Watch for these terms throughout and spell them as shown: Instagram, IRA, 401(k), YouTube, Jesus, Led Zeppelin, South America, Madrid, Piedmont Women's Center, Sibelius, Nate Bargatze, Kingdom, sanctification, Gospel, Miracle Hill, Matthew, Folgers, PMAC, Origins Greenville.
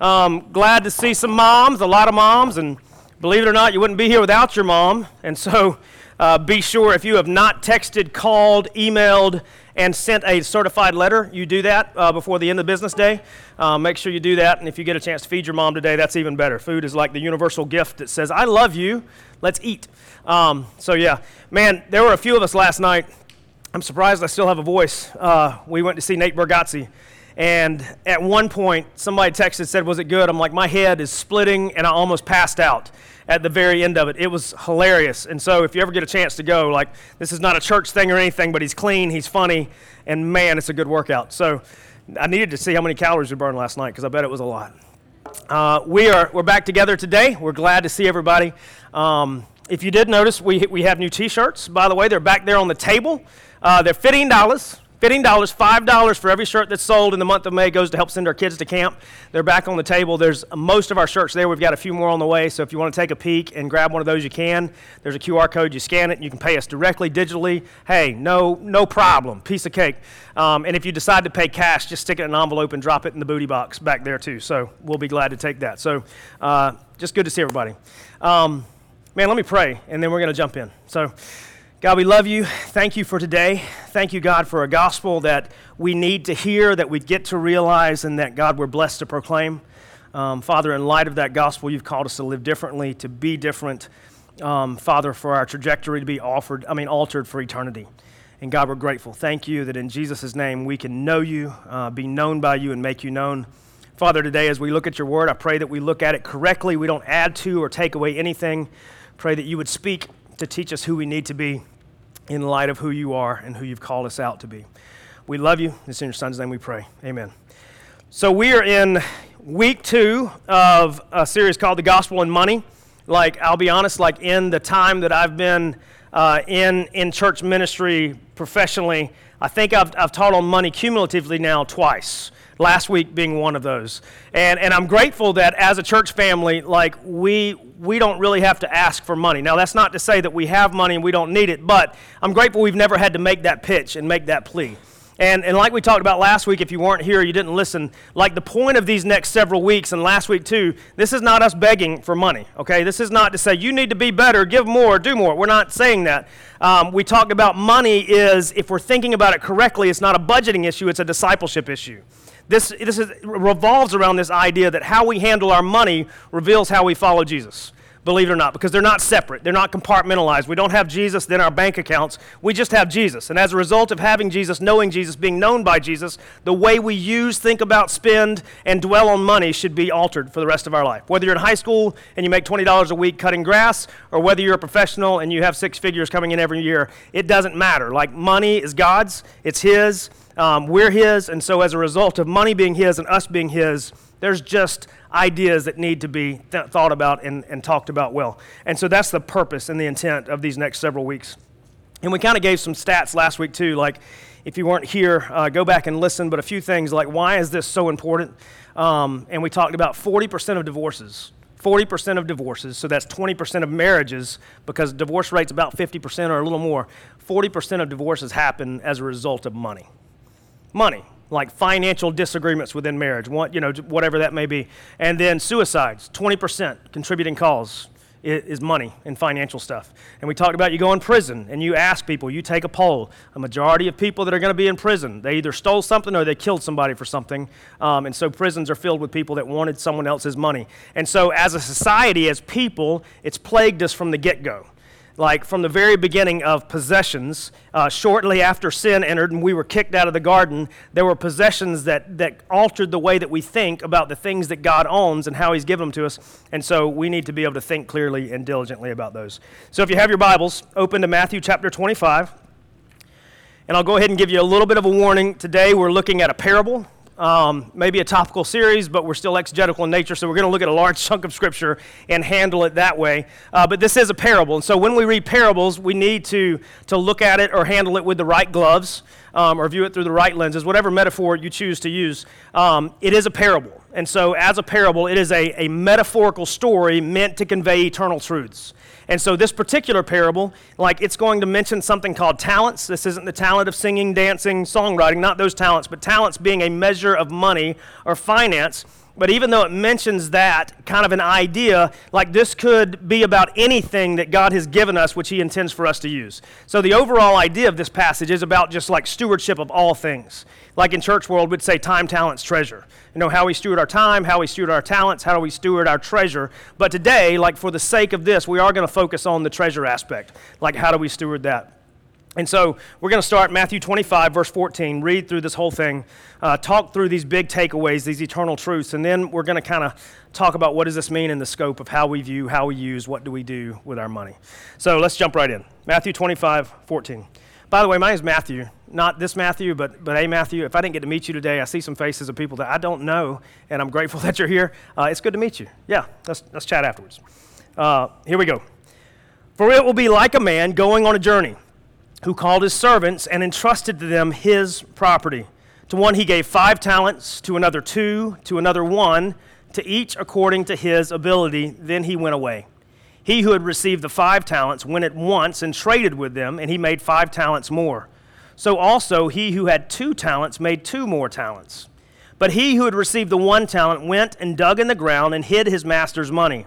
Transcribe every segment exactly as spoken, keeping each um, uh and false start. Um, glad to see some moms, a lot of moms, and believe it or not, you wouldn't be here without your mom. And so uh, be sure if you have not texted, called, emailed, and sent a certified letter, you do that uh, before the end of the business day. Uh, make sure you do that, and if you get a chance to feed your mom today, that's even better. Food is like the universal gift that says, I love you, let's eat. Um, so yeah, man, there were a few of us last night. I'm surprised I still have a voice. Uh, we went to see Nate Bargatze, and at one point, somebody texted said, was it good? I'm like, my head is splitting, and I almost passed out at the very end of it. It was hilarious. And so if you ever get a chance to go, like, this is not a church thing or anything, but he's clean, he's funny, and man, it's a good workout. So I needed to see how many calories we burned last night, because I bet it was a lot. Uh, we are, we're back together today. We're glad to see everybody. Um, if you did notice, we we have new t-shirts. By the way, they're back there on the table. Uh, they're fifteen dollars. fifteen dollars, five dollars for every shirt that's sold in the month of May goes to help send our kids to camp. They're back on the table. There's most of our shirts there. We've got a few more on the way, so if you want to take a peek and grab one of those, you can. There's a Q R code. You scan it, and you can pay us directly, digitally. Hey, no no problem. Piece of cake. Um, and if you decide to pay cash, just stick it in an envelope and drop it in the booty box back there, too. So we'll be glad to take that. So uh, just good to see everybody. Um, man, let me pray, and then we're going to jump in. So, God, we love you. Thank you for today. Thank you, God, for a gospel that we need to hear, that we get to realize, and that, God, we're blessed to proclaim. Um, Father, in light of that gospel, you've called us to live differently, to be different. Um, Father, for our trajectory to be offered, I mean, altered for eternity. And, God, we're grateful. Thank you that in Jesus' name we can know you, uh, be known by you, and make you known. Father, today as we look at your word, I pray that we look at it correctly. We don't add to or take away anything. Pray that you would speak to teach us who we need to be in light of who you are and who you've called us out to be. We love you. It's in your son's name we pray. Amen. So we are in week two of a series called The Gospel and Money. Like, I'll be honest, like in the time that I've been uh, in in church ministry professionally, I think I've I've taught on money cumulatively now twice, last week being one of those. And and I'm grateful that as a church family, like we we don't really have to ask for money. Now, that's not to say that we have money and we don't need it, but I'm grateful we've never had to make that pitch and make that plea. And and like we talked about last week, if you weren't here, you didn't listen, like the point of these next several weeks and last week too, this is not us begging for money, okay? This is not to say you need to be better, give more, do more. We're not saying that. Um, we talked about money is, if we're thinking about it correctly, it's not a budgeting issue, it's a discipleship issue. This this is, revolves around this idea that how we handle our money reveals how we follow Jesus, believe it or not, because they're not separate. They're not compartmentalized. We don't have Jesus in our bank accounts. We just have Jesus. And as a result of having Jesus, knowing Jesus, being known by Jesus, the way we use, think about, spend, and dwell on money should be altered for the rest of our life. Whether you're in high school and you make twenty dollars a week cutting grass, or whether you're a professional and you have six figures coming in every year, it doesn't matter. Like, money is God's. It's His. Um, we're His, and so as a result of money being His and us being His, there's just ideas that need to be th- thought about and, and talked about well. And so that's the purpose and the intent of these next several weeks. And we kind of gave some stats last week too, like if you weren't here, uh, go back and listen, but a few things like why is this so important? Um, and we talked about forty percent of divorces. forty percent of divorces, so that's twenty percent of marriages, because divorce rate's about fifty percent or a little more. forty percent of divorces happen as a result of money. Money, like financial disagreements within marriage, one, you know, whatever that may be. And then suicides, twenty percent contributing cause is money and financial stuff. And we talked about you go in prison and you ask people, you take a poll. A majority of people that are going to be in prison, they either stole something or they killed somebody for something. Um, and so prisons are filled with people that wanted someone else's money. And so as a society, as people, it's plagued us from the get-go. Like from the very beginning of possessions, uh, shortly after sin entered and we were kicked out of the garden, there were possessions that, that altered the way that we think about the things that God owns and how He's given them to us. And so we need to be able to think clearly and diligently about those. So if you have your Bibles, open to Matthew chapter twenty-five. And I'll go ahead and give you a little bit of a warning. Today we're looking at a parable. Um, maybe a topical series, but we're still exegetical in nature, so we're going to look at a large chunk of Scripture and handle it that way. Uh, but this is a parable, and so when we read parables, we need to, to look at it or handle it with the right gloves um, or view it through the right lenses, whatever metaphor you choose to use. Um, it is a parable, and so as a parable, it is a, a metaphorical story meant to convey eternal truths. And so this particular parable, like it's going to mention something called talents. This isn't the talent of singing, dancing, songwriting, not those talents, but talents being a measure of money or finance. But even though it mentions that kind of an idea, like this could be about anything that God has given us, which he intends for us to use. So the overall idea of this passage is about just like stewardship of all things. Like in church world, we'd say time, talents, treasure. You know, how we steward our time, how we steward our talents, how we steward our treasure. But today, like for the sake of this, we are going to focus on the treasure aspect. Like how do we steward that? And so we're going to start Matthew twenty-five, verse fourteen, read through this whole thing, uh, talk through these big takeaways, these eternal truths, and then we're going to kind of talk about what does this mean in the scope of how we view, how we use, what do we do with our money. So let's jump right in. Matthew twenty-five, fourteen. By the way, my name is Matthew, not this Matthew, but but a Matthew. If I didn't get to meet you today, I see some faces of people that I don't know, and I'm grateful that you're here. Uh, it's good to meet you. Yeah, let's, let's chat afterwards. Uh, here we go. For it will be like a man going on a journey, who called his servants and entrusted to them his property. To one he gave five talents, to another two, to another one, to each according to his ability. Then he went away. He who had received the five talents went at once and traded with them, and he made five talents more. So also he who had two talents made two more talents. But he who had received the one talent went and dug in the ground and hid his master's money.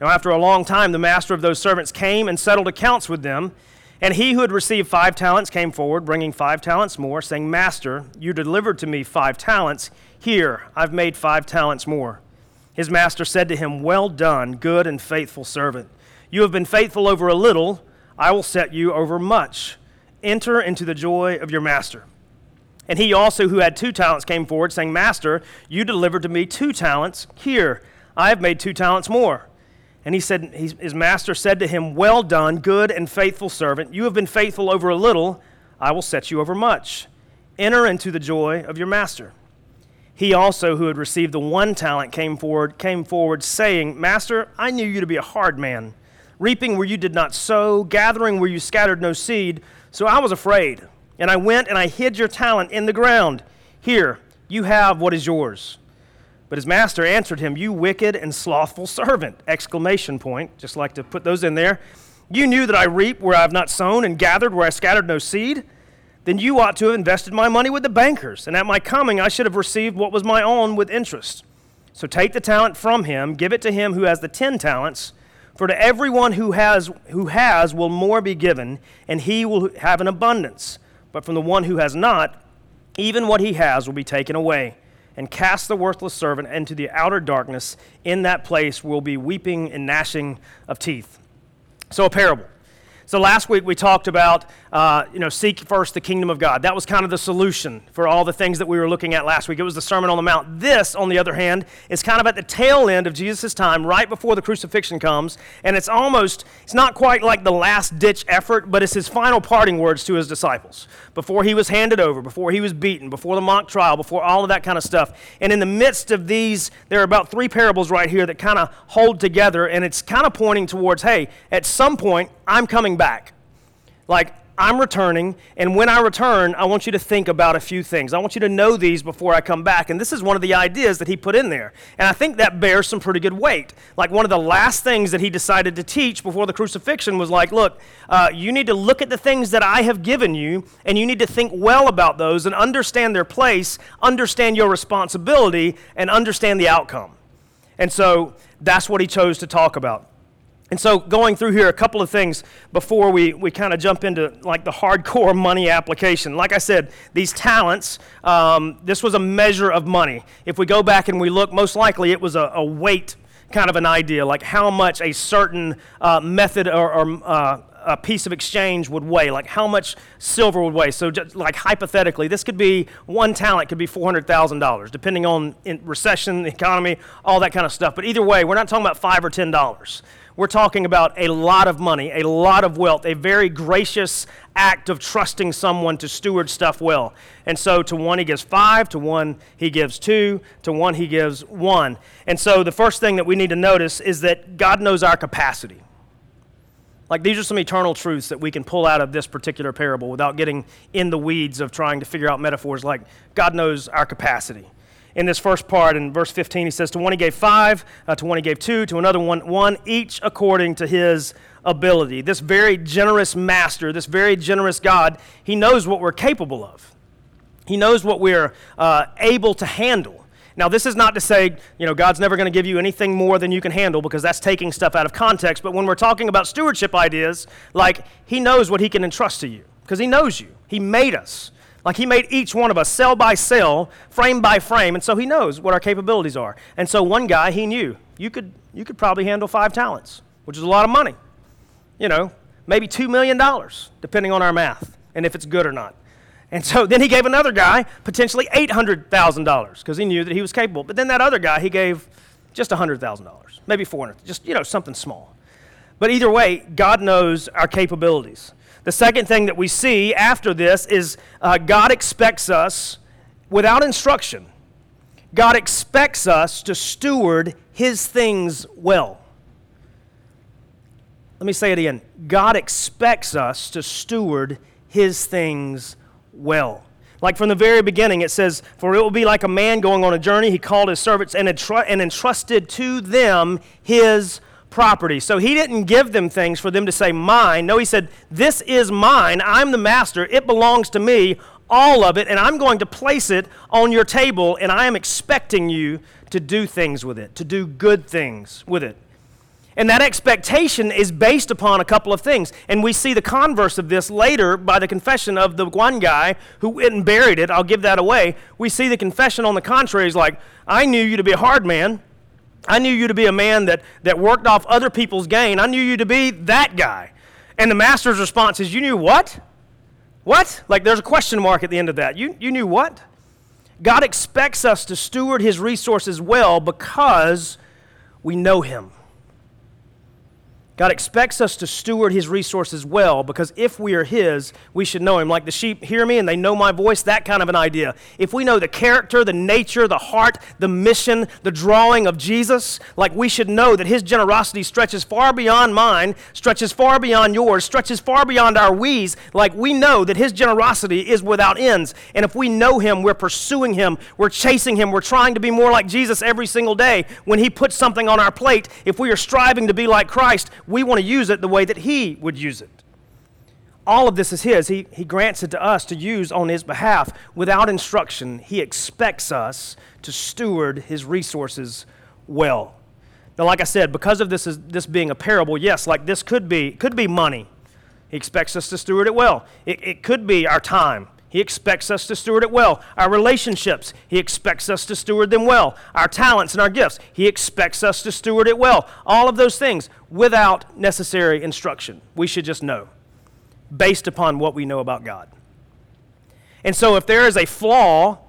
Now after a long time the master of those servants came and settled accounts with them. And he who had received five talents came forward, bringing five talents more, saying, Master, you delivered to me five talents. Here, I've made five talents more. His master said to him, Well done, good and faithful servant. You have been faithful over a little. I will set you over much. Enter into the joy of your master. And he also who had two talents came forward, saying, Master, you delivered to me two talents. Here, I have made two talents more. And he said, his master said to him, Well done, good and faithful servant. You have been faithful over a little. I will set you over much. Enter into the joy of your master. He also who had received the one talent came forward, came forward saying, Master, I knew you to be a hard man, reaping where you did not sow, gathering where you scattered no seed. So I was afraid, and I went and I hid your talent in the ground. Here, you have what is yours. But his master answered him, You wicked and slothful servant, exclamation point. Just like to put those in there. You knew that I reap where I have not sown and gathered where I scattered no seed. Then you ought to have invested my money with the bankers, and at my coming I should have received what was my own with interest. So take the talent from him, give it to him who has the ten talents, for to everyone who has who has will more be given, and he will have an abundance. But from the one who has not, even what he has will be taken away. And cast the worthless servant into the outer darkness. In that place will be weeping and gnashing of teeth. So a parable. So last week we talked about, uh, you know, seek first the kingdom of God. That was kind of the solution for all the things that we were looking at last week. It was the Sermon on the Mount. This, on the other hand, is kind of at the tail end of Jesus' time, right before the crucifixion comes. And it's almost, it's not quite like the last-ditch effort, but it's his final parting words to his disciples. Before he was handed over, before he was beaten, before the mock trial, before all of that kind of stuff. And in the midst of these, there are about three parables right here that kind of hold together. And it's kind of pointing towards, hey, at some point, I'm coming back. Like, I'm returning, and when I return, I want you to think about a few things. I want you to know these before I come back, and this is one of the ideas that he put in there, and I think that bears some pretty good weight. Like, one of the last things that he decided to teach before the crucifixion was like, look, uh, you need to look at the things that I have given you, and you need to think well about those and understand their place, understand your responsibility, and understand the outcome. And so that's what he chose to talk about. And so going through here, a couple of things before we, we kind of jump into like the hardcore money application. Like I said, these talents, um, this was a measure of money. If we go back and we look, most likely it was a, a weight kind of an idea, like how much a certain uh, method or, or uh, a piece of exchange would weigh, like how much silver would weigh. So just like hypothetically, this could be, one talent could be four hundred thousand dollars, depending on in recession, the economy, all that kind of stuff. But either way, we're not talking about five dollars or ten dollars. We're talking about a lot of money, a lot of wealth, a very gracious act of trusting someone to steward stuff well. And so to one he gives five, to one he gives two, to one he gives one. And so the first thing that we need to notice is that God knows our capacity. Like, these are some eternal truths that we can pull out of this particular parable without getting in the weeds of trying to figure out metaphors. Like, God knows our capacity. In this first part, in verse fifteen, he says, to one he gave five, uh, to one he gave two, to another one, one, each according to his ability. This very generous master, this very generous God, he knows what we're capable of. He knows what we're uh, able to handle. Now, this is not to say, you know, God's never going to give you anything more than you can handle, because that's taking stuff out of context. But when we're talking about stewardship ideas, like, he knows what he can entrust to you because he knows you. He made us. Like, he made each one of us cell by cell, frame by frame, and so he knows what our capabilities are. And so one guy, he knew, you could you could probably handle five talents, which is a lot of money. You know, maybe two million dollars, depending on our math and if it's good or not. And so then he gave another guy potentially eight hundred thousand dollars because he knew that he was capable. But then that other guy, he gave just one hundred thousand dollars, maybe four hundred thousand dollars, just, you know, something small. But either way, God knows our capabilities. The second thing that we see after this is uh, God expects us, without instruction, God expects us to steward his things well. Let me say it again. God expects us to steward his things well. Like, from the very beginning, it says, "For it will be like a man going on a journey. He called his servants and entrusted to them his property." So he didn't give them things for them to say, "Mine." No, he said, "This is mine. I'm the master. It belongs to me, all of it, and I'm going to place it on your table, and I am expecting you to do things with it, to do good things with it." And that expectation is based upon a couple of things. And we see the converse of this later by the confession of the one guy who went and buried it. I'll give that away. We see the confession on the contrary is like, "I knew you to be a hard man. I knew you to be a man that, that worked off other people's gain. I knew you to be that guy." And the master's response is, "You knew what? What?" Like, there's a question mark at the end of that. You, you knew what? God expects us to steward his resources well because we know him. God expects us to steward his resources well because if we are his, we should know him. Like, the sheep hear me and they know my voice, that kind of an idea. If we know the character, the nature, the heart, the mission, the drawing of Jesus, like, we should know that his generosity stretches far beyond mine, stretches far beyond yours, stretches far beyond our we's. Like, we know that his generosity is without ends. And if we know him, we're pursuing him, we're chasing him, we're trying to be more like Jesus every single day. When he puts something on our plate, if we are striving to be like Christ, we want to use it the way that he would use it. All of this is his. He, he grants it to us to use on his behalf. Without instruction, he expects us to steward his resources well. Now, like I said, because of this is this being a parable, yes, like this could be, could be money. He expects us to steward it well. It, it could be our time. He expects us to steward it well. Our relationships, he expects us to steward them well. Our talents and our gifts, he expects us to steward it well. All of those things without necessary instruction. We should just know based upon what we know about God. And so if there is a flaw,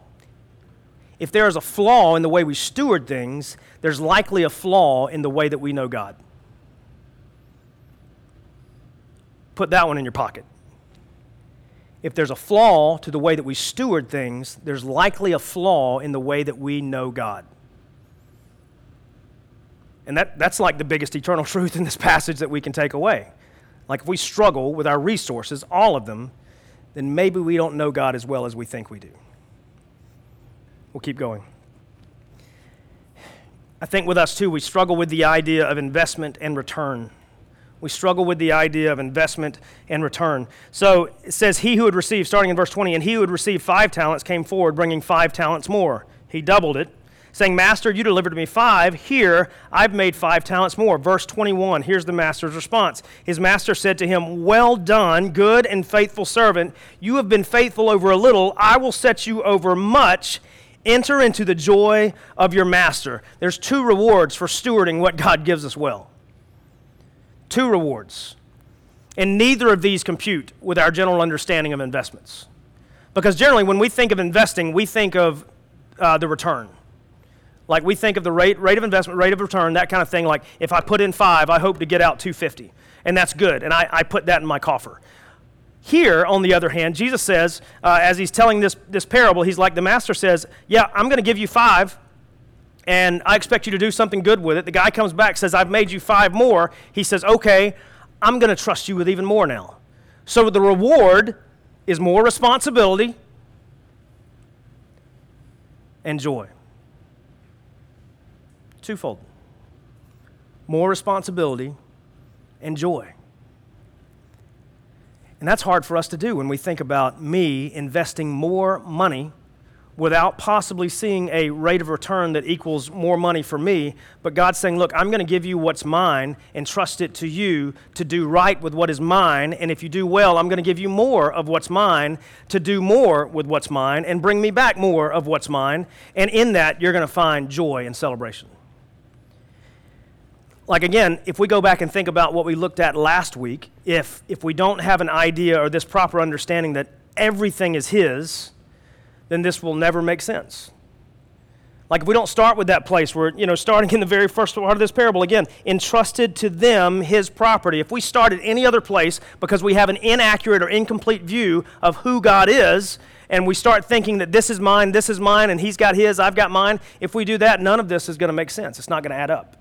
if there is a flaw in the way we steward things, there's likely a flaw in the way that we know God. Put that one in your pocket. If there's a flaw to the way that we steward things, there's likely a flaw in the way that we know God. And that, that's like the biggest eternal truth in this passage that we can take away. Like, if we struggle with our resources, all of them, then maybe we don't know God as well as we think we do. We'll keep going. I think with us, too, we struggle with the idea of investment and return. We struggle with the idea of investment and return. So it says, he who had received, starting in verse twenty, and he who had received five talents came forward, bringing five talents more. He doubled it, saying, "Master, you delivered to me five. Here, I've made five talents more." Verse twenty-one, here's the master's response. His master said to him, "Well done, good and faithful servant. You have been faithful over a little. I will set you over much. Enter into the joy of your master." There's two rewards for stewarding what God gives us well. Two rewards. And neither of these compute with our general understanding of investments. Because generally, when we think of investing, we think of uh, the return. Like, we think of the rate, rate of investment, rate of return, that kind of thing. Like, if I put in five, I hope to get out two hundred fifty. And that's good. And I, I put that in my coffer. Here, on the other hand, Jesus says, uh, as he's telling this, this parable, he's like, the master says, "Yeah, I'm going to give you five. And I expect you to do something good with it." The guy comes back, says, "I've made you five more." He says, "Okay, I'm going to trust you with even more now." So the reward is more responsibility and joy. Twofold. More responsibility and joy. And that's hard for us to do when we think about me investing more money without possibly seeing a rate of return that equals more money for me, but God's saying, look, I'm going to give you what's mine and trust it to you to do right with what is mine, and if you do well, I'm going to give you more of what's mine to do more with what's mine and bring me back more of what's mine, and in that, you're going to find joy and celebration. Like, again, if we go back and think about what we looked at last week, if if we don't have an idea or this proper understanding that everything is His, then this will never make sense. Like, if we don't start with that place where, you know, starting in the very first part of this parable, again, entrusted to them His property. If we start at any other place because we have an inaccurate or incomplete view of who God is, and we start thinking that this is mine, this is mine, and He's got His, I've got mine, if we do that, none of this is going to make sense. It's not going to add up.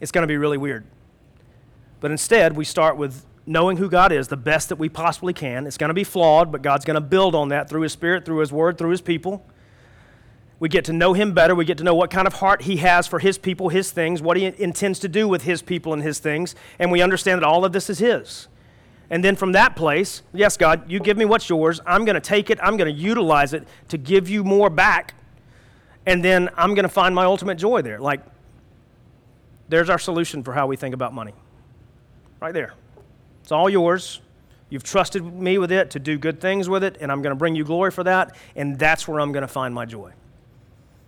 It's going to be really weird. But instead, we start with knowing who God is, the best that we possibly can. It's going to be flawed, but God's going to build on that through His Spirit, through His Word, through His people. We get to know Him better. We get to know what kind of heart He has for His people, His things, what He intends to do with His people and His things, and we understand that all of this is His. And then from that place, yes, God, you give me what's yours. I'm going to take it. I'm going to utilize it to give you more back, and then I'm going to find my ultimate joy there. Like, there's our solution for how we think about money. Right there. It's all yours. You've trusted me with it to do good things with it, and I'm going to bring you glory for that, and that's where I'm going to find my joy.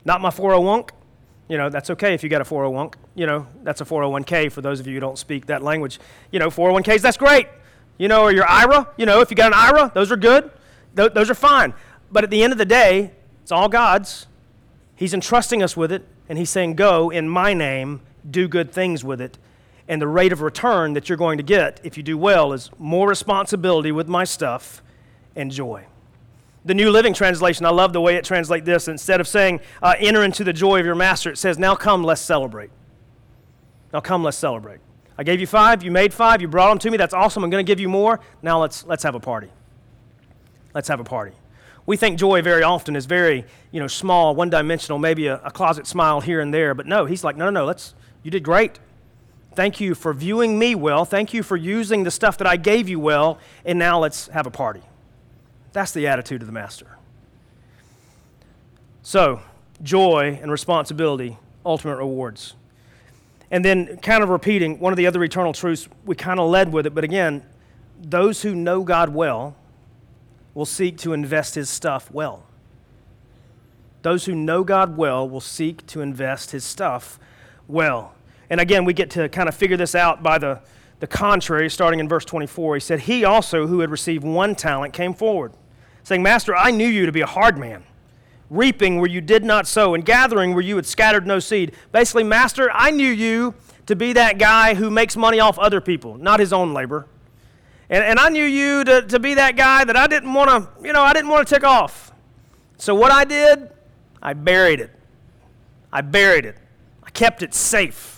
Not my four oh one k. You know, that's okay if you got a four oh one k. You know, that's a four oh one k for those of you who don't speak that language. You know, four oh one k's, that's great. You know, or your I R A. You know, if you got an I R A, those are good. Th- those are fine. But at the end of the day, it's all God's. He's entrusting us with it, and He's saying, go in my name, do good things with it. And the rate of return that you're going to get if you do well is more responsibility with my stuff and joy. The New Living Translation, I love the way it translates this. Instead of saying, uh, enter into the joy of your master, it says, now come, let's celebrate. Now come, let's celebrate. I gave you five, you made five, you brought them to me, that's awesome, I'm going to give you more. Now let's let's have a party. Let's have a party. We think joy very often is very, you know, small, one-dimensional, maybe a, a closet smile here and there. But no, he's like, no, no, no, let's, you did great. Thank you for viewing me well. Thank you for using the stuff that I gave you well, and now let's have a party. That's the attitude of the master. So, joy and responsibility, ultimate rewards. And then kind of repeating one of the other eternal truths, we kind of led with it, but again, those who know God well will seek to invest His stuff well. Those who know God well will seek to invest His stuff well. And again, we get to kind of figure this out by the, the contrary, starting in verse twenty-four. He said, he also who had received one talent came forward, saying, Master, I knew you to be a hard man, reaping where you did not sow, and gathering where you had scattered no seed. Basically, Master, I knew you to be that guy who makes money off other people, not his own labor. And, and I knew you to, to be that guy that I didn't want to, you know, I didn't want to tick off. So what I did, I buried it. I buried it. I kept it safe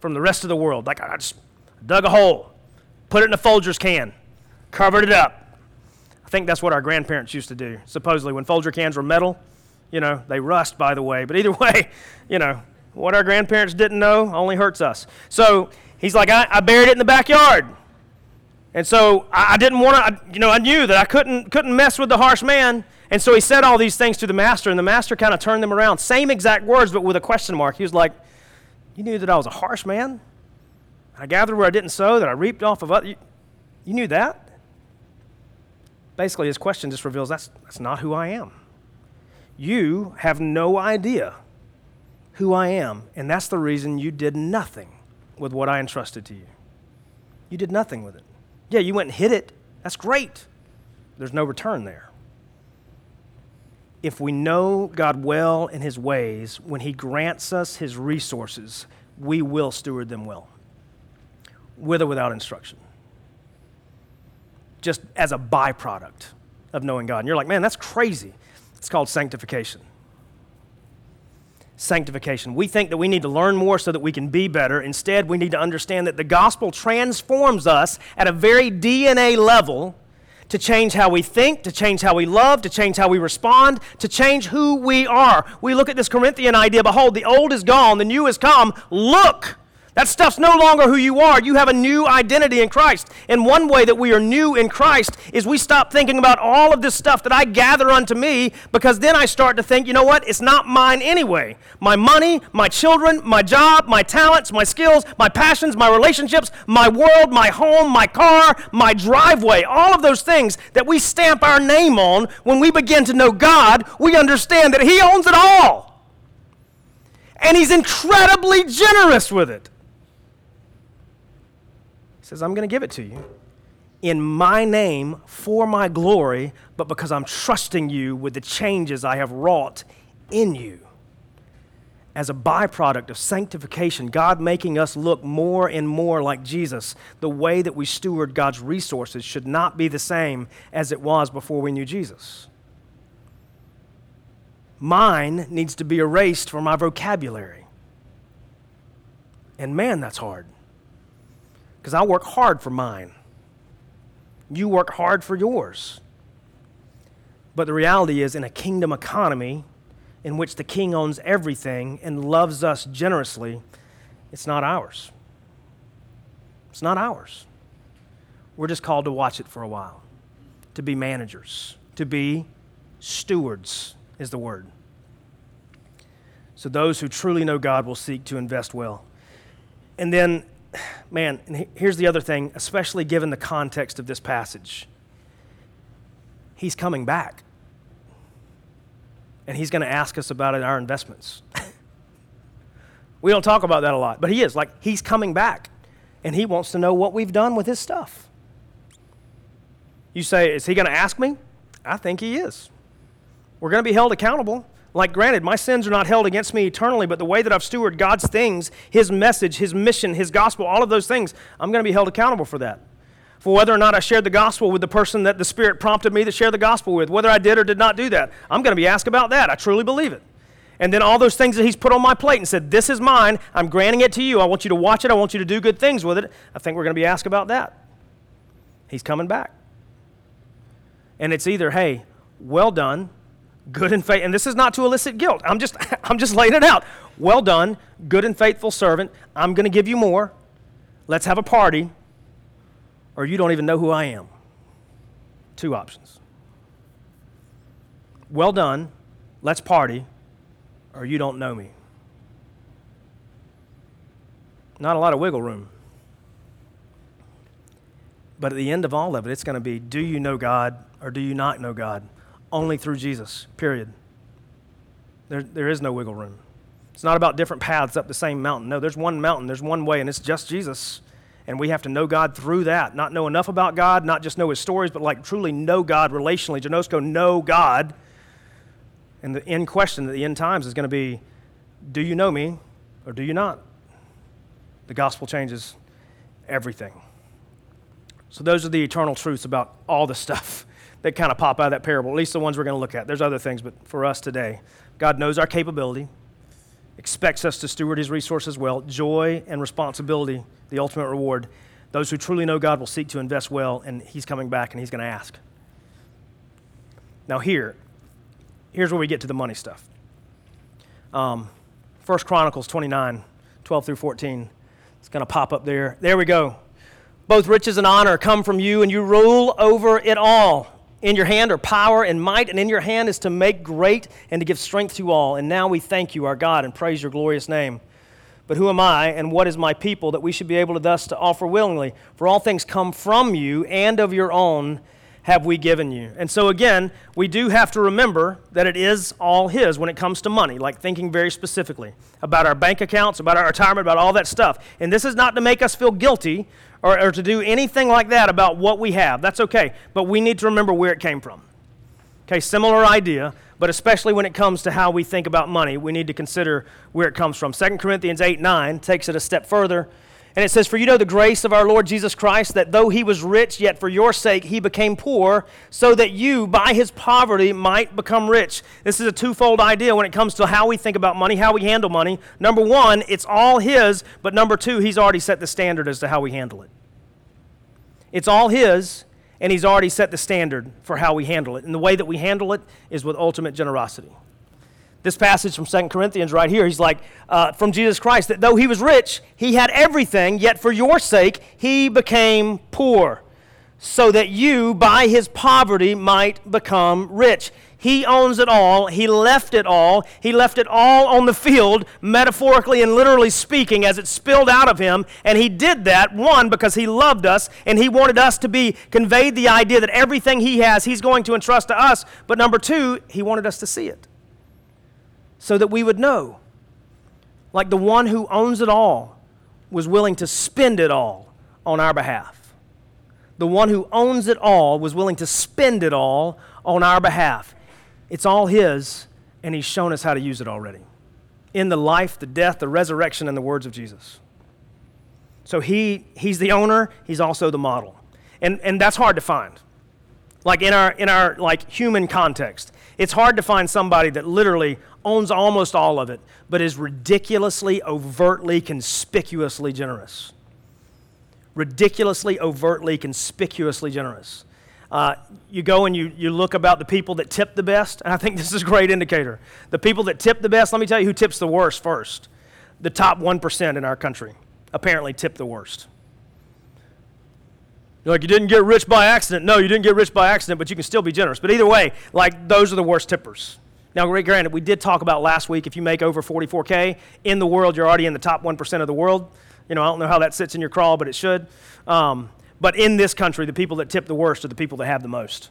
from the rest of the world. Like, I just dug a hole, put it in a Folgers can, covered it up. I think that's what our grandparents used to do, supposedly, when Folger cans were metal. You know, they rust, by the way. But either way, you know, what our grandparents didn't know only hurts us. So he's like, I, I buried it in the backyard. And so I, I didn't want to, you know, I knew that I couldn't couldn't mess with the harsh man. And so he said all these things to the master, and the master kind of turned them around. Same exact words, but with a question mark. He was like, you knew that I was a harsh man? I gathered where I didn't sow, that I reaped off of other. You, you knew that? Basically, his question just reveals that's that's not who I am. You have no idea who I am, and that's the reason you did nothing with what I entrusted to you. You did nothing with it. Yeah, you went and hid it. That's great. There's no return there. If we know God well in His ways, when He grants us His resources, we will steward them well, with or without instruction, just as a byproduct of knowing God. And you're like, man, that's crazy. It's called sanctification. Sanctification. We think that we need to learn more so that we can be better. Instead, we need to understand that the gospel transforms us at a very D N A level to change how we think, to change how we love, to change how we respond, to change who we are. We look at this Corinthian idea, behold, the old is gone, the new is come. Look, That stuff's no longer who you are. You have a new identity in Christ. And one way that we are new in Christ is we stop thinking about all of this stuff that I gather unto me, because then I start to think, you know what? It's not mine anyway. My money, my children, my job, my talents, my skills, my passions, my relationships, my world, my home, my car, my driveway, all of those things that we stamp our name on, when we begin to know God, we understand that He owns it all. And He's incredibly generous with it. He says, I'm going to give it to you in my name for my glory, but because I'm trusting you with the changes I have wrought in you. As a byproduct of sanctification, God making us look more and more like Jesus, the way that we steward God's resources should not be the same as it was before we knew Jesus. Mine needs to be erased from my vocabulary. And man, that's hard. Because I work hard for mine. You work hard for yours. But the reality is, in a kingdom economy in which the king owns everything and loves us generously, it's not ours. It's not ours. We're just called to watch it for a while, to be managers, to be stewards is the word. So those who truly know God will seek to invest well. And then, man, and here's the other thing, especially given the context of this passage. He's coming back. And He's going to ask us about our investments. We don't talk about that a lot, but He is. Like, He's coming back, and He wants to know what we've done with His stuff. You say, is He going to ask me? I think He is. We're going to be held accountable. Like, granted, my sins are not held against me eternally, but the way that I've stewarded God's things, His message, His mission, His gospel, all of those things, I'm going to be held accountable for that. For whether or not I shared the gospel with the person that the Spirit prompted me to share the gospel with, whether I did or did not do that, I'm going to be asked about that. I truly believe it. And then all those things that He's put on my plate and said, this is mine, I'm granting it to you. I want you to watch it. I want you to do good things with it. I think we're going to be asked about that. He's coming back. And it's either, hey, well done, good and faithful, and this is not to elicit guilt. I'm just, I'm just laying it out. Well done, good and faithful servant. I'm going to give you more. Let's have a party, or you don't even know who I am. Two options. Well done, let's party, or you don't know me. Not a lot of wiggle room. But at the end of all of it, it's going to be, do you know God or do you not know God? Only through Jesus, period. There, there is no wiggle room. It's not about different paths up the same mountain. No, there's one mountain, there's one way, and it's just Jesus. And we have to know God through that, not know enough about God, not just know His stories, but like truly know God relationally. Janosko, know God. And the end question at the end times is going to be, do you know me or do you not? The gospel changes everything. So those are the eternal truths about all the stuff that kind of pop out of that parable, at least the ones we're going to look at. There's other things, but for us today, God knows our capability, expects us to steward His resources well, joy and responsibility, the ultimate reward. Those who truly know God will seek to invest well, and He's coming back, and He's going to ask. Now here, here's where we get to the money stuff. Um, First Chronicles twenty-nine, twelve through fourteen. It's going to pop up there. There we go. Both riches and honor come from you, and you rule over it all. In your hand are power and might, and in your hand is to make great and to give strength to all. And now we thank you, our God, and praise your glorious name. But who am I, and what is my people, that we should be able to thus to offer willingly? For all things come from you, and of your own have we given you. And so again, we do have to remember that it is all His when it comes to money, like thinking very specifically about our bank accounts, about our retirement, about all that stuff. And this is not to make us feel guilty Or, or to do anything like that about what we have. That's okay, but we need to remember where it came from. Okay, similar idea, but especially when it comes to how we think about money, we need to consider where it comes from. Second Corinthians eight nine takes it a step further, and it says, "For you know the grace of our Lord Jesus Christ, that though He was rich, yet for your sake He became poor, so that you by His poverty might become rich." This is a twofold idea when it comes to how we think about money, how we handle money. Number one, it's all His, but number two, He's already set the standard as to how we handle it. It's all His, and He's already set the standard for how we handle it. And the way that we handle it is with ultimate generosity. this passage from Second Corinthians right here. He's like, uh, from Jesus Christ, that though he was rich, he had everything, yet for your sake he became poor, so that you by his poverty might become rich. He owns it all. He left it all. He left it all on the field, metaphorically and literally speaking, as it spilled out of him. And he did that, one, because he loved us, and he wanted us to be conveyed the idea that everything he has, he's going to entrust to us. But number two, he wanted us to see it so that we would know, like the one who owns it all was willing to spend it all on our behalf. The one who owns it all was willing to spend it all on our behalf. It's all his, and he's shown us how to use it already in the life, the death, the resurrection, and the words of Jesus. So he he's the owner. He's also the model, and and that's hard to find. Like in our in our like human context, it's hard to find somebody that literally owns almost all of it, but is ridiculously, overtly, conspicuously generous. Ridiculously, overtly, conspicuously generous. Uh, you go and you, you look about the people that tip the best, and I think this is a great indicator. The people that tip the best, let me tell you who tips the worst first. The top one percent in our country apparently tip the worst. You're like, you didn't get rich by accident. No, you didn't get rich by accident, but you can still be generous. But either way, like, those are the worst tippers. Now, granted, we did talk about last week, if you make over forty-four K in the world, you're already in the top one percent of the world. You know, I don't know how that sits in your crawl, but it should. Um, But in this country, the people that tip the worst are the people that have the most.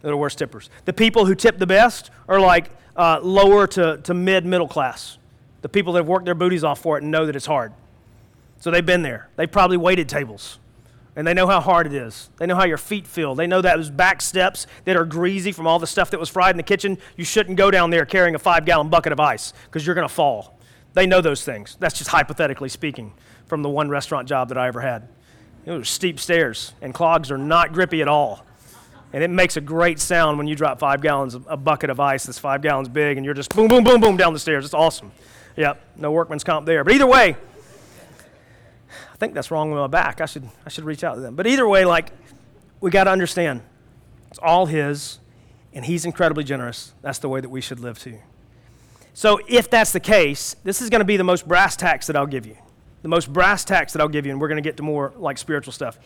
They're the worst tippers. The people who tip the best are like uh, lower to, to mid-middle class. The people that have worked their booties off for it and know that it's hard. So they've been there. They probably waited tables. And they know how hard it is. They know how your feet feel. They know that those back steps that are greasy from all the stuff that was fried in the kitchen, you shouldn't go down there carrying a five-gallon bucket of ice because you're going to fall. They know those things. That's just hypothetically speaking from the one restaurant job that I ever had. It was steep stairs, and clogs are not grippy at all. And it makes a great sound when you drop five gallons, a bucket of ice that's five gallons big, and you're just boom, boom, boom, boom down the stairs. It's awesome. Yep, no workman's comp there. But either way, I think that's wrong with my back. I should I should reach out to them. But either way, like, we got to understand, it's all his, and he's incredibly generous. That's the way that we should live too. So if that's the case, this is going to be the most brass tacks that I'll give you. The most brass tacks that I'll give you, and we're going to get to more like spiritual stuff.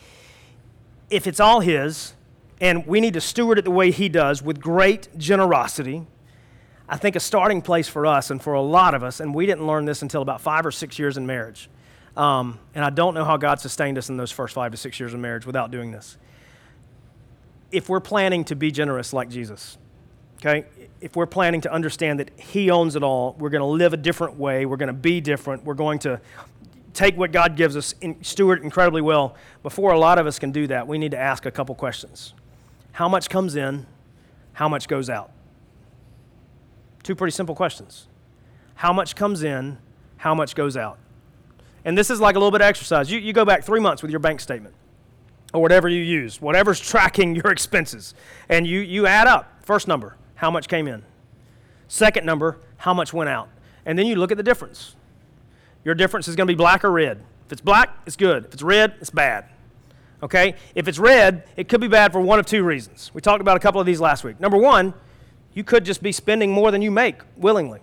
If it's all his, and we need to steward it the way he does with great generosity, I think a starting place for us and for a lot of us, and we didn't learn this until about five or six years in marriage, um, and I don't know how God sustained us in those first five to six years of marriage without doing this. If we're planning to be generous like Jesus, okay, if we're planning to understand that he owns it all, we're going to live a different way, we're going to be different, we're going to take what God gives us and steward it incredibly well. Before a lot of us can do that, we need to ask a couple questions. How much comes in? How much goes out? Two pretty simple questions. How much comes in? How much goes out? And this is like a little bit of exercise. You, you go back three months with your bank statement or whatever you use, whatever's tracking your expenses, and you, you add up. First number, how much came in? Second number, how much went out? And then you look at the difference. Your difference is going to be black or red. If it's black, it's good. If it's red, it's bad. Okay? If it's red, it could be bad for one of two reasons. We talked about a couple of these last week. Number one, you could just be spending more than you make willingly,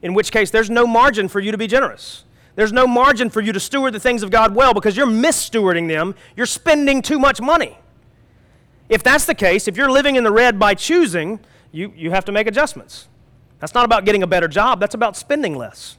in which case there's no margin for you to be generous. There's no margin for you to steward the things of God well because you're misstewarding them. You're spending too much money. If that's the case, if you're living in the red by choosing, you, you have to make adjustments. That's not about getting a better job. That's about spending less.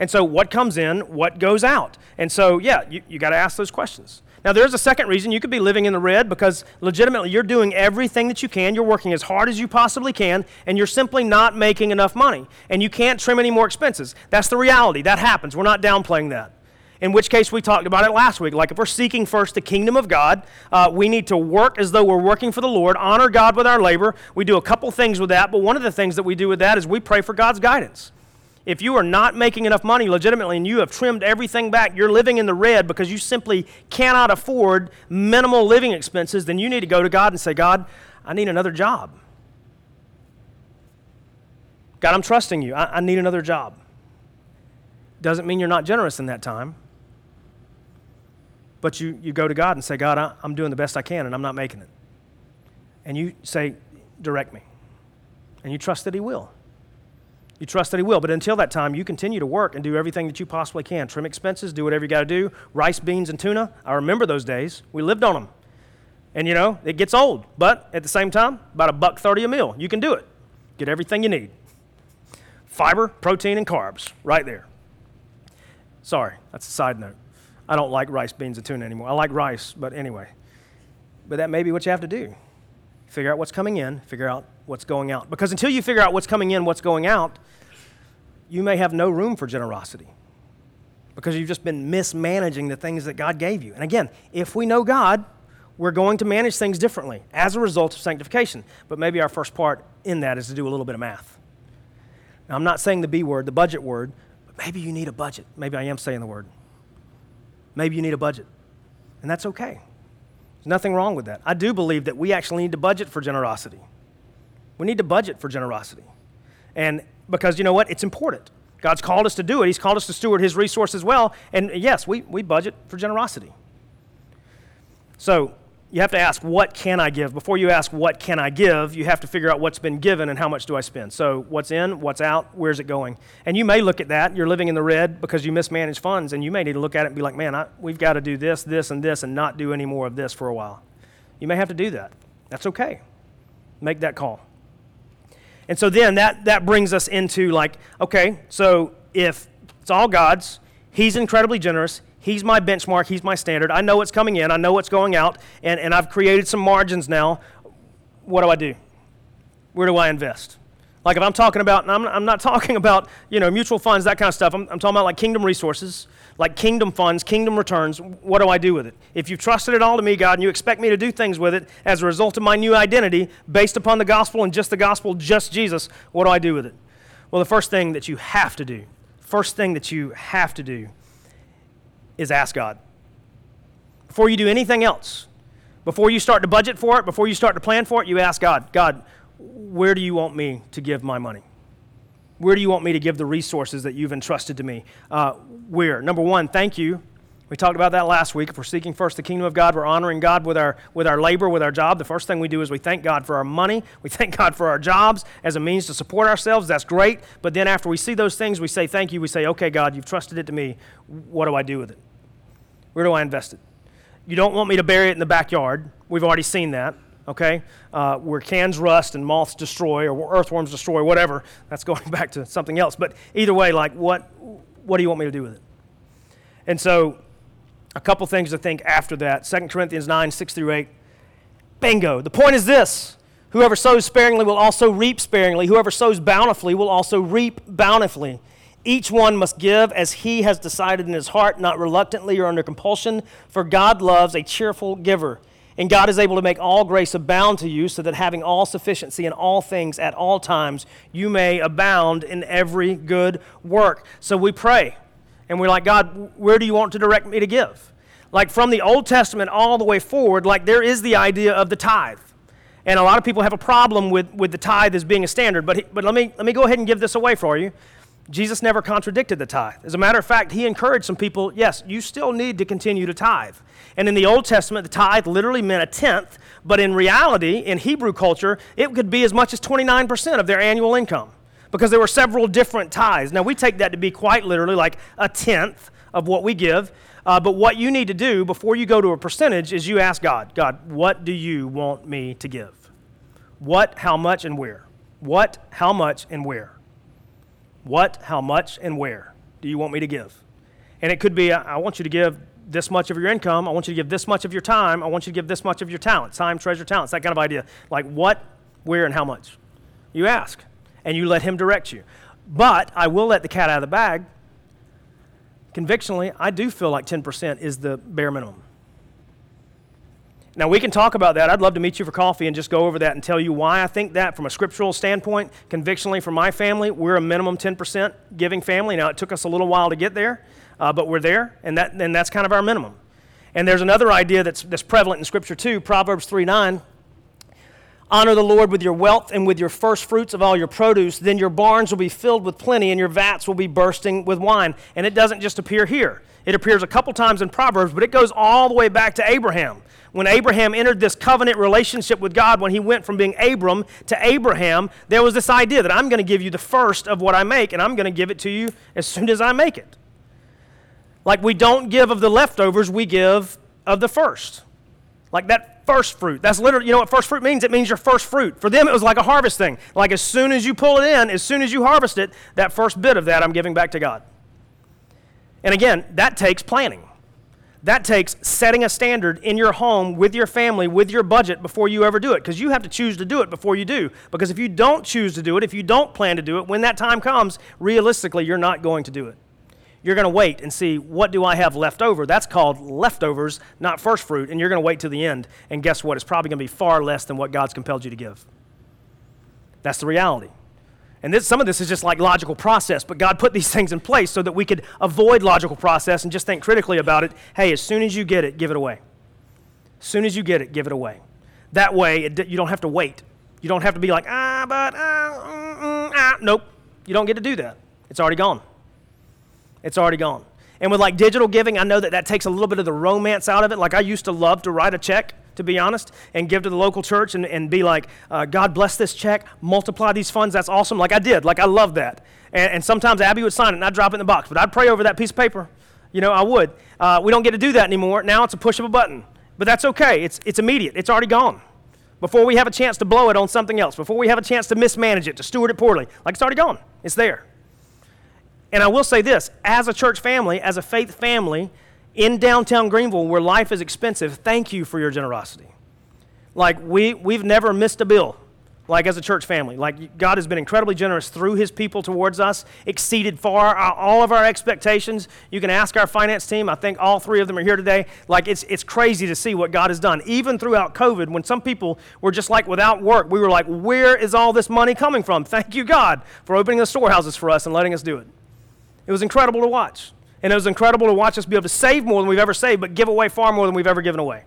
And so what comes in, what goes out? And so, yeah, you, you got to ask those questions. Now, there's a second reason you could be living in the red because legitimately you're doing everything that you can. You're working as hard as you possibly can, and you're simply not making enough money. And you can't trim any more expenses. That's the reality. That happens. We're not downplaying that. In which case, we talked about it last week. Like, if we're seeking first the kingdom of God, uh, we need to work as though we're working for the Lord, honor God with our labor. We do a couple things with that, but one of the things that we do with that is we pray for God's guidance. If you are not making enough money legitimately and you have trimmed everything back, you're living in the red because you simply cannot afford minimal living expenses, then you need to go to God and say, God, I need another job. God, I'm trusting you. I, I need another job. Doesn't mean you're not generous in that time. But you, you go to God and say, God, I, I'm doing the best I can and I'm not making it. And you say, direct me. And you trust that he will. You trust that he will. But until that time, you continue to work and do everything that you possibly can. Trim expenses, do whatever you got to do. Rice, beans, and tuna. I remember those days. We lived on them. And, you know, it gets old. But at the same time, about a buck thirty a meal. You can do it. Get everything you need. Fiber, protein, and carbs right there. Sorry, that's a side note. I don't like rice, beans, and tuna anymore. I like rice, but anyway. But that may be what you have to do. Figure out what's coming in, figure out what's going out. Because until you figure out what's coming in, what's going out, you may have no room for generosity because you've just been mismanaging the things that God gave you. And again, if we know God, we're going to manage things differently as a result of sanctification. But maybe our first part in that is to do a little bit of math. Now, I'm not saying the B word, the budget word, but maybe you need a budget. Maybe I am saying the word. Maybe you need a budget, and that's okay. There's nothing wrong with that. I do believe that we actually need to budget for generosity. We need to budget for generosity. And because you know what? It's important. God's called us to do it. He's called us to steward his resources well. And yes, we, we budget for generosity. So you have to ask, what can I give? Before you ask, what can I give, you have to figure out what's been given and how much do I spend. So what's in, what's out, where's it going? And you may look at that. You're living in the red because you mismanage funds, and you may need to look at it and be like, man, I, we've got to do this, this, and this, and not do any more of this for a while. You may have to do that. That's okay. Make that call. And so then that, that brings us into like, okay, so if it's all God's, he's incredibly generous, he's my benchmark, he's my standard, I know what's coming in, I know what's going out, and, and I've created some margins now, what do I do? Where do I invest? Like if I'm talking about, and I'm, I'm not talking about, you know, mutual funds, that kind of stuff, I'm, I'm talking about like kingdom resources, like kingdom funds, kingdom returns, what do I do with it? If you've trusted it all to me, God, and you expect me to do things with it as a result of my new identity, based upon the gospel and just the gospel, just Jesus, what do I do with it? Well, the first thing that you have to do, first thing that you have to do is ask God. Before you do anything else, before you start to budget for it, before you start to plan for it, you ask God, God, where do you want me to give my money? Where do you want me to give the resources that you've entrusted to me? Uh, where? Number one, thank you. We talked about that last week. If we're seeking first the kingdom of God, we're honoring God with our with our labor, with our job. The first thing we do is we thank God for our money. We thank God for our jobs as a means to support ourselves. That's great. But then after we see those things, we say thank you. We say, okay, God, you've trusted it to me. What do I do with it? Where do I invest it? You don't want me to bury it in the backyard. We've already seen that. Okay, uh, where cans rust and moths destroy or earthworms destroy, whatever. That's going back to something else. But either way, like what what do you want me to do with it? And so a couple things to think after that. Second Corinthians nine, six through eight. Bingo. The point is this. Whoever sows sparingly will also reap sparingly. Whoever sows bountifully will also reap bountifully. Each one must give as he has decided in his heart, not reluctantly or under compulsion, for God loves a cheerful giver. And God is able to make all grace abound to you so that having all sufficiency in all things at all times, you may abound in every good work. So we pray and we're like, God, where do you want to direct me to give? Like from the Old Testament all the way forward, like there is the idea of the tithe. And a lot of people have a problem with, with the tithe as being a standard, but, he, but let me, let me go ahead and give this away for you. Jesus never contradicted the tithe. As a matter of fact, he encouraged some people, yes, you still need to continue to tithe. And in the Old Testament, the tithe literally meant a tenth, but in reality, in Hebrew culture, it could be as much as twenty-nine percent of their annual income because there were several different tithes. Now, we take that to be quite literally like a tenth of what we give, uh, but what you need to do before you go to a percentage is you ask God, God, what do you want me to give? What, how much, and where? What, how much, and where? What, how much, and where do you want me to give? And it could be, I want you to give this much of your income. I want you to give this much of your time. I want you to give this much of your talents, time, treasure, talents, that kind of idea. Like what, where, and how much. You ask, and you let him direct you. But I will let the cat out of the bag. Convictionally, I do feel like ten percent is the bare minimum. Now, we can talk about that. I'd love to meet you for coffee and just go over that and tell you why I think that from a scriptural standpoint. Convictionally, for my family, we're a minimum ten percent giving family. Now, it took us a little while to get there, uh, but we're there, and that and that's kind of our minimum. And there's another idea that's, that's prevalent in Scripture too, Proverbs three nine. Honor the Lord with your wealth and with your first fruits of all your produce. Then your barns will be filled with plenty and your vats will be bursting with wine. And it doesn't just appear here. It appears a couple times in Proverbs, but it goes all the way back to Abraham. When Abraham entered this covenant relationship with God, when he went from being Abram to Abraham, there was this idea that I'm going to give you the first of what I make, and I'm going to give it to you as soon as I make it. Like we don't give of the leftovers, we give of the first. Like that first fruit. That's literally, you know what first fruit means? It means your first fruit. For them, it was like a harvest thing. Like as soon as you pull it in, as soon as you harvest it, that first bit of that I'm giving back to God. And again, that takes planning. That takes setting a standard in your home, with your family, with your budget before you ever do it. Because you have to choose to do it before you do. Because if you don't choose to do it, if you don't plan to do it, when that time comes, realistically, you're not going to do it. You're going to wait and see, what do I have left over? That's called leftovers, not first fruit. And you're going to wait to the end. And guess what? It's probably going to be far less than what God's compelled you to give. That's the reality. And this, some of this is just like logical process, but God put these things in place so that we could avoid logical process and just think critically about it. Hey, as soon as you get it, give it away. As soon as you get it, give it away. That way, it, you don't have to wait. You don't have to be like, ah, but, ah, mm, mm, ah. Nope. You don't get to do that. It's already gone. It's already gone. And with like digital giving, I know that that takes a little bit of the romance out of it. Like I used to love to write a check, to be honest, and give to the local church and, and be like, uh, God bless this check, multiply these funds, that's awesome. Like I did, like I love that. And, and sometimes Abby would sign it and I'd drop it in the box, but I'd pray over that piece of paper. You know, I would. Uh, we don't get to do that anymore. Now it's a push of a button, but that's okay. It's, it's immediate. It's already gone. Before we have a chance to blow it on something else, before we have a chance to mismanage it, to steward it poorly, like it's already gone. It's there. And I will say this, as a church family, as a faith family, in downtown Greenville, where life is expensive, thank you for your generosity. Like, we, we've never missed a bill, like, as a church family. Like, God has been incredibly generous through his people towards us, exceeded far our, all of our expectations. You can ask our finance team. I think all three of them are here today. Like, it's, it's crazy to see what God has done. Even throughout COVID, when some people were just, like, without work, we were like, where is all this money coming from? Thank you, God, for opening the storehouses for us and letting us do it. It was incredible to watch. And it was incredible to watch us be able to save more than we've ever saved, but give away far more than we've ever given away.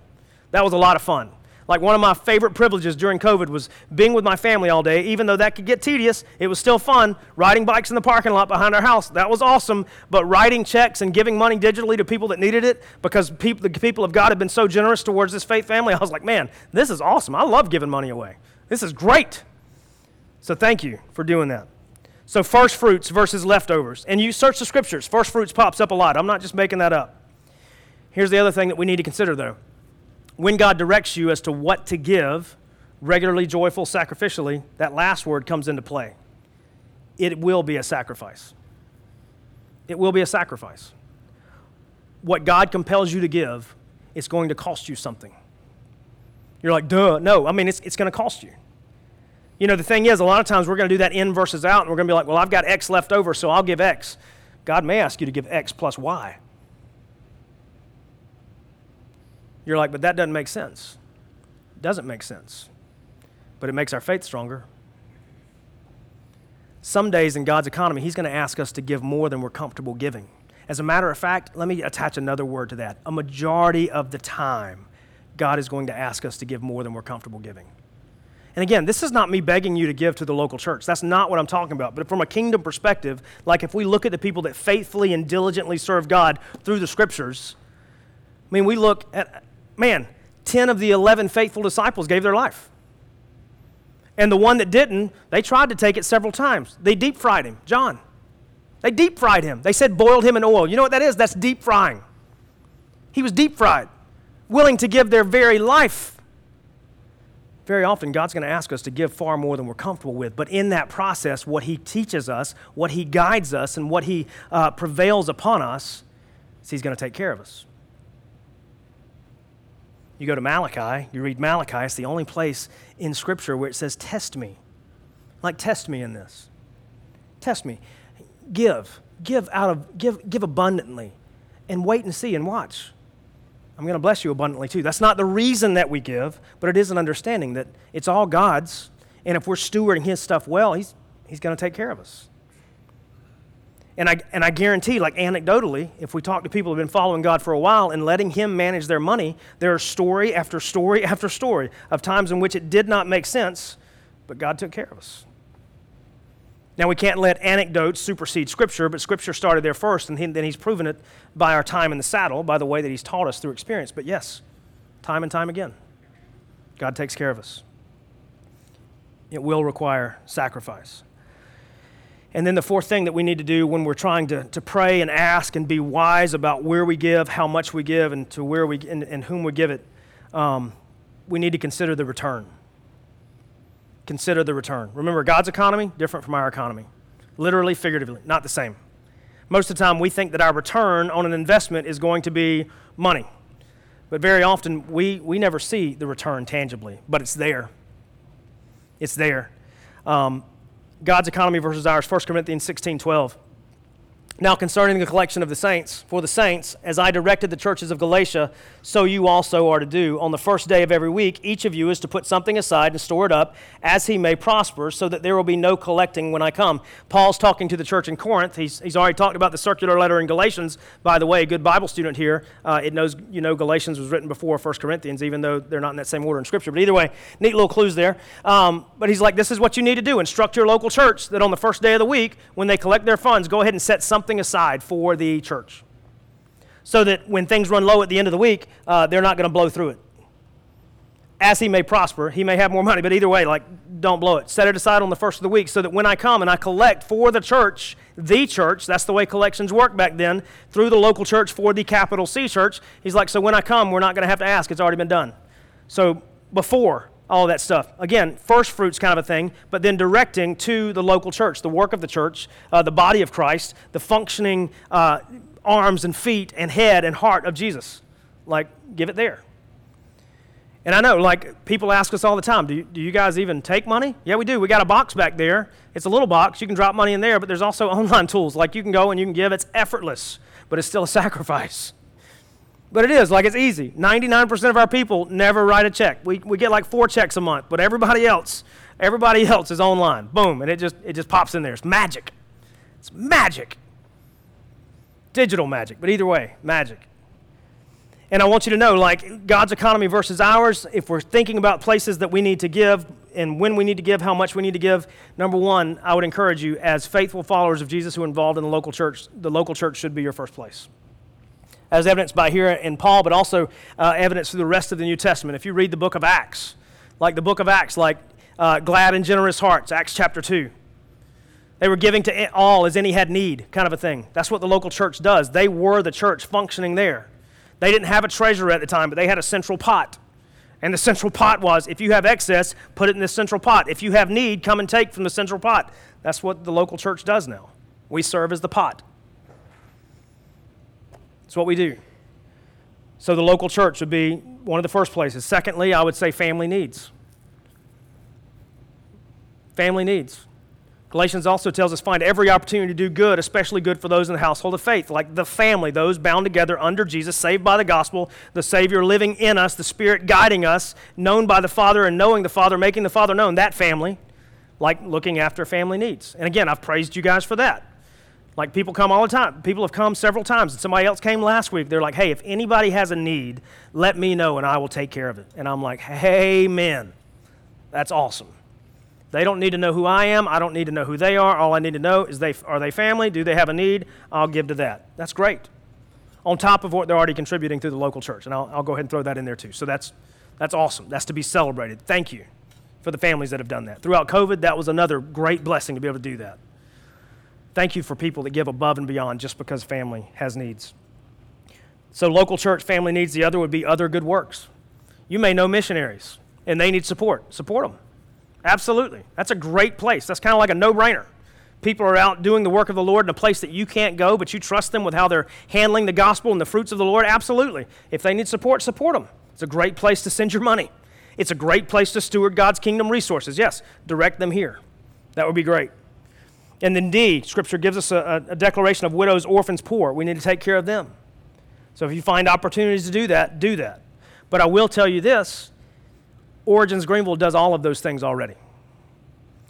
That was a lot of fun. Like one of my favorite privileges during COVID was being with my family all day, even though that could get tedious. It was still fun. Riding bikes in the parking lot behind our house, that was awesome. But writing checks and giving money digitally to people that needed it, because pe- the people of God have been so generous towards this faith family, I was like, man, this is awesome. I love giving money away. This is great. So thank you for doing that. So first fruits versus leftovers. And you search the scriptures. First fruits pops up a lot. I'm not just making that up. Here's the other thing that we need to consider, though. When God directs you as to what to give, regularly, joyful, sacrificially, that last word comes into play. It will be a sacrifice. It will be a sacrifice. What God compels you to give, it's going to cost you something. You're like, duh. No, I mean, it's, it's going to cost you. You know, the thing is, a lot of times we're going to do that in versus out, and we're going to be like, well, I've got X left over, so I'll give X. God may ask you to give X plus Y. You're like, but that doesn't make sense. It doesn't make sense. But it makes our faith stronger. Some days in God's economy, he's going to ask us to give more than we're comfortable giving. As a matter of fact, let me attach another word to that. A majority of the time, God is going to ask us to give more than we're comfortable giving. And again, this is not me begging you to give to the local church. That's not what I'm talking about. But from a kingdom perspective, like if we look at the people that faithfully and diligently serve God through the scriptures, I mean, we look at, man, ten of the eleven faithful disciples gave their life. And the one that didn't, they tried to take it several times. They deep fried him, John. They deep fried him. They said boiled him in oil. You know what that is? That's deep frying. He was deep fried, willing to give their very life. Very often, God's going to ask us to give far more than we're comfortable with. But in that process, what he teaches us, what he guides us, and what he uh, prevails upon us is he's going to take care of us. You go to Malachi, you read Malachi. It's the only place in Scripture where it says, test me. Like, test me in this. Test me. Give. Give out of, give, give abundantly. And wait and see and watch. I'm going to bless you abundantly too. That's not the reason that we give, but it is an understanding that it's all God's, and if we're stewarding his stuff well, he's, he's going to take care of us. And I and I guarantee, like anecdotally, if we talk to people who've been following God for a while and letting Him manage their money, there are story after story after story of times in which it did not make sense, but God took care of us. Now, we can't let anecdotes supersede Scripture, but Scripture started there first, and then He's proven it by our time in the saddle, by the way that He's taught us through experience. But yes, time and time again, God takes care of us. It will require sacrifice. And then the fourth thing that we need to do when we're trying to, to pray and ask and be wise about where we give, how much we give, and to where we and, and whom we give it, um, we need to consider the return. Consider the return. Remember, God's economy, different from our economy. Literally, figuratively, not the same. Most of the time, we think that our return on an investment is going to be money. But very often, we, we never see the return tangibly, but it's there. It's there. Um, God's economy versus ours, First Corinthians sixteen twelve. Now concerning the collection of the saints, for the saints, as I directed the churches of Galatia, so you also are to do. On the first day of every week, each of you is to put something aside and store it up as he may prosper, so that there will be no collecting when I come. Paul's talking to the church in Corinth. He's, he's already talked about the circular letter in Galatians. By the way, a good Bible student here, uh, it knows, you know, Galatians was written before First Corinthians, even though they're not in that same order in Scripture. But either way, neat little clues there. Um, but he's like, this is what you need to do. Instruct your local church that on the first day of the week, when they collect their funds, go ahead and set something aside for the church, so that when things run low at the end of the week, uh, they're not going to blow through it. As he may prosper, he may have more money, but either way, like, don't blow it. Set it aside on the first of the week, so that when I come and I collect for the church, the church, that's the way collections worked back then, through the local church for the capital C church, he's like, so when I come, we're not going to have to ask. It's already been done. So before all that stuff. Again, first fruits kind of a thing, but then directing to the local church, the work of the church, uh, the body of Christ, the functioning uh, arms and feet and head and heart of Jesus. Like, give it there. And I know, like, people ask us all the time, do you, do you guys even take money? Yeah, we do. We got a box back there. It's a little box. You can drop money in there, but there's also online tools. Like, you can go and you can give. It's effortless, but it's still a sacrifice. But it is, like, it's easy. ninety-nine percent of our people never write a check. We we get like four checks a month, but everybody else, everybody else is online. Boom, and it just it just pops in there. It's magic. It's magic. Digital magic, but either way, magic. And I want you to know, like, God's economy versus ours, if we're thinking about places that we need to give and when we need to give, how much we need to give, number one, I would encourage you, as faithful followers of Jesus who are involved in the local church, the local church should be your first place. As evidenced by here in Paul, but also uh, evidenced through the rest of the New Testament. If you read the book of Acts, like the book of Acts, like uh, glad and generous hearts, Acts chapter two. They were giving to all as any had need, kind of a thing. That's what the local church does. They were the church functioning there. They didn't have a treasurer at the time, but they had a central pot. And the central pot was, if you have excess, put it in this central pot. If you have need, come and take from the central pot. That's what the local church does now. We serve as the pot. It's what we do. So the local church would be one of the first places. Secondly, I would say family needs. Family needs. Galatians also tells us, find every opportunity to do good, especially good for those in the household of faith, like the family, those bound together under Jesus, saved by the gospel, the Savior living in us, the Spirit guiding us, known by the Father and knowing the Father, making the Father known, that family, like looking after family needs. And again, I've praised you guys for that. Like, people come all the time. People have come several times. And somebody else came last week. They're like, hey, if anybody has a need, let me know and I will take care of it. And I'm like, amen. That's awesome. They don't need to know who I am. I don't need to know who they are. All I need to know is, they are they family? Do they have a need? I'll give to that. That's great. On top of what they're already contributing through the local church. And I'll, I'll go ahead and throw that in there too. So that's that's awesome. That's to be celebrated. Thank you for the families that have done that. Throughout COVID, that was another great blessing to be able to do that. Thank you for people that give above and beyond just because family has needs. So local church, family needs. The other would be other good works. You may know missionaries, and they need support. Support them. Absolutely. That's a great place. That's kind of like a no-brainer. People are out doing the work of the Lord in a place that you can't go, but you trust them with how they're handling the gospel and the fruits of the Lord. Absolutely. If they need support, support them. It's a great place to send your money. It's a great place to steward God's kingdom resources. Yes, direct them here. That would be great. And then D, Scripture gives us a, a declaration of widows, orphans, poor. We need to take care of them. So if you find opportunities to do that, do that. But I will tell you this, Origins Greenville does all of those things already.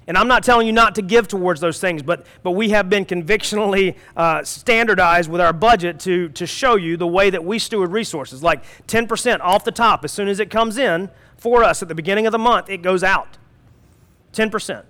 And I'm not telling you not to give towards those things, but but we have been convictionally uh, standardized with our budget to, to show you the way that we steward resources. Like ten percent off the top, as soon as it comes in for us at the beginning of the month, it goes out. ten percent.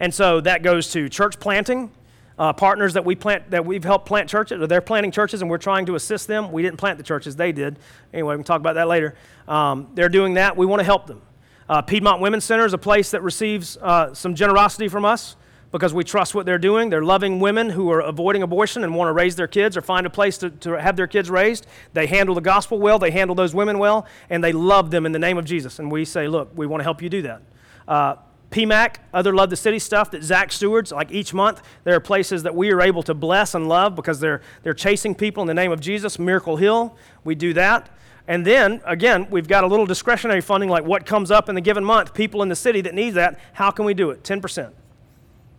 And so that goes to church planting, uh, partners that we plant, that we've helped plant churches, or they're planting churches and we're trying to assist them. We didn't plant the churches, they did. Anyway, we can talk about that later. Um, they're doing that. We want to help them. Uh, Piedmont Women's Center is a place that receives uh, some generosity from us because we trust what they're doing. They're loving women who are avoiding abortion and want to raise their kids or find a place to, to have their kids raised. They handle the gospel well, they handle those women well, and they love them in the name of Jesus. And we say, look, we want to help you do that. Uh, P M A C, other Love the City stuff that Zach stewards, like each month, there are places that we are able to bless and love because they're they're chasing people in the name of Jesus. Miracle Hill, we do that. And then, again, we've got a little discretionary funding, like what comes up in the given month, people in the city that need that, how can we do it? ten percent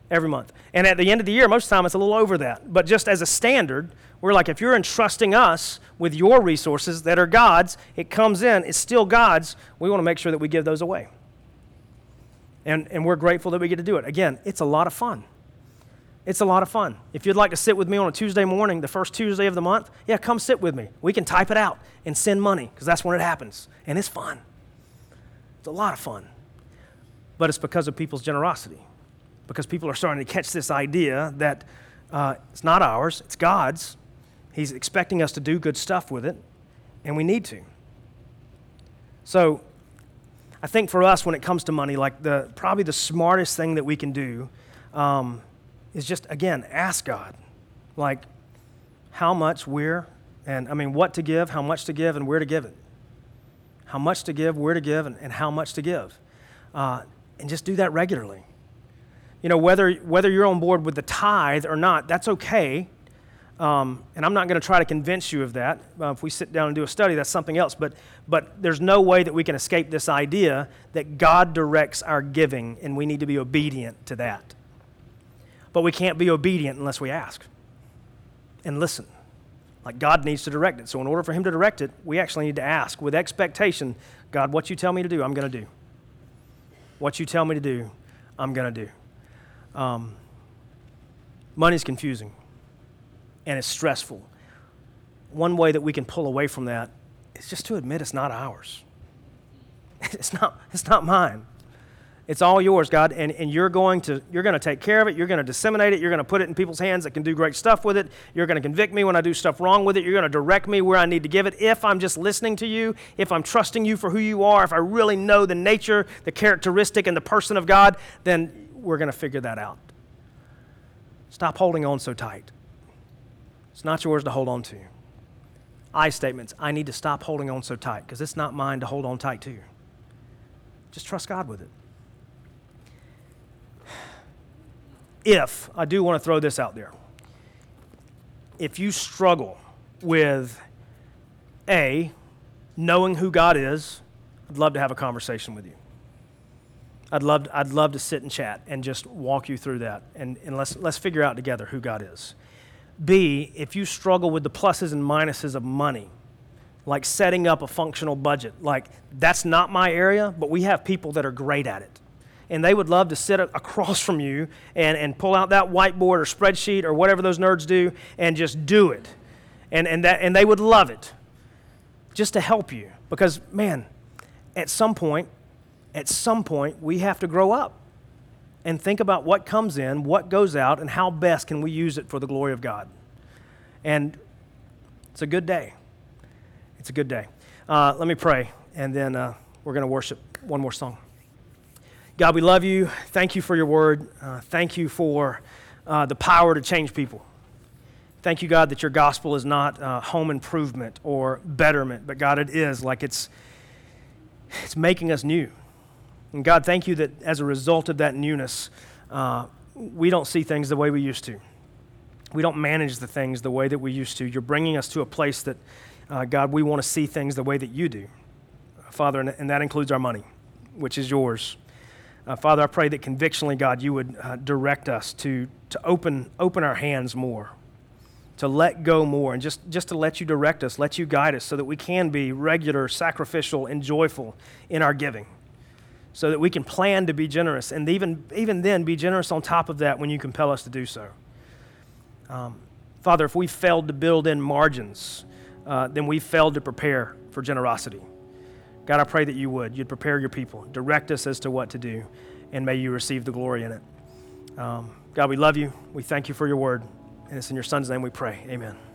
every month. And at the end of the year, most of the time, it's a little over that. But just as a standard, we're like, if you're entrusting us with your resources that are God's, it comes in, it's still God's, we want to make sure that we give those away. And and we're grateful that we get to do it. Again, it's a lot of fun. It's a lot of fun. If you'd like to sit with me on a Tuesday morning, the first Tuesday of the month, yeah, come sit with me. We can type it out and send money because that's when it happens. And it's fun. It's a lot of fun. But it's because of people's generosity, because people are starting to catch this idea that uh, it's not ours, it's God's. He's expecting us to do good stuff with it, and we need to. So I think for us, when it comes to money, like the probably the smartest thing that we can do um, is just, again, ask God, like how much we're, and I mean, what to give, how much to give, and where to give it. How much to give, where to give, and, and how much to give. Uh, and just do that regularly. You know, whether whether you're on board with the tithe or not, that's okay. Um, and I'm not going to try to convince you of that. Uh, if we sit down and do a study, that's something else. But but there's no way that we can escape this idea that God directs our giving, and we need to be obedient to that. But we can't be obedient unless we ask and listen. Like God needs to direct it. So in order for him to direct it, we actually need to ask with expectation, God, what you tell me to do, I'm going to do. What you tell me to do, I'm going to do. Um, money's confusing. And it's stressful. One way that we can pull away from that is just to admit it's not ours. It's not, it's not mine. It's all yours, God, and, and you're going to you're going to take care of it. You're going to disseminate it. You're going to put it in people's hands that can do great stuff with it. You're going to convict me when I do stuff wrong with it. You're going to direct me where I need to give it. If I'm just listening to you, if I'm trusting you for who you are, if I really know the nature, the characteristic, and the person of God, then we're going to figure that out. Stop holding on so tight. It's not yours to hold on to. I statements, I need to stop holding on so tight because it's not mine to hold on tight to. Just trust God with it. If, I do want to throw this out there. If you struggle with, A, knowing who God is, I'd love to have a conversation with you. I'd love, I'd love to sit and chat and just walk you through that and, and let's, let's figure out together who God is. B, if you struggle with the pluses and minuses of money, like setting up a functional budget, like that's not my area, but we have people that are great at it. And they would love to sit across from you and, and pull out that whiteboard or spreadsheet or whatever those nerds do and just do it. And, and, that, and they would love it just to help you. Because, man, at some point, at some point, we have to grow up and think about what comes in, what goes out, and how best can we use it for the glory of God. And it's a good day. It's a good day. Uh, let me pray, and then uh, we're going to worship one more song. God, we love you. Thank you for your word. Uh, thank you for uh, the power to change people. Thank you, God, that your gospel is not uh, home improvement or betterment, but God, it is like it's it's making us new. And God, thank you that as a result of that newness, uh, we don't see things the way we used to. We don't manage the things the way that we used to. You're bringing us to a place that, uh, God, we want to see things the way that you do. Father, and, and that includes our money, which is yours. Uh, Father, I pray that convictionally, God, you would uh, direct us to to open open our hands more, to let go more, and just, just to let you direct us, let you guide us so that we can be regular, sacrificial, and joyful in our giving. so that we can plan to be generous, and even, even then be generous on top of that when you compel us to do so. Um, Father, if we failed to build in margins, uh, then we failed to prepare for generosity. God, I pray that you would. You'd prepare your people. Direct us as to what to do, and may you receive the glory in it. Um, God, we love you. We thank you for your word. And it's in your Son's name we pray. Amen.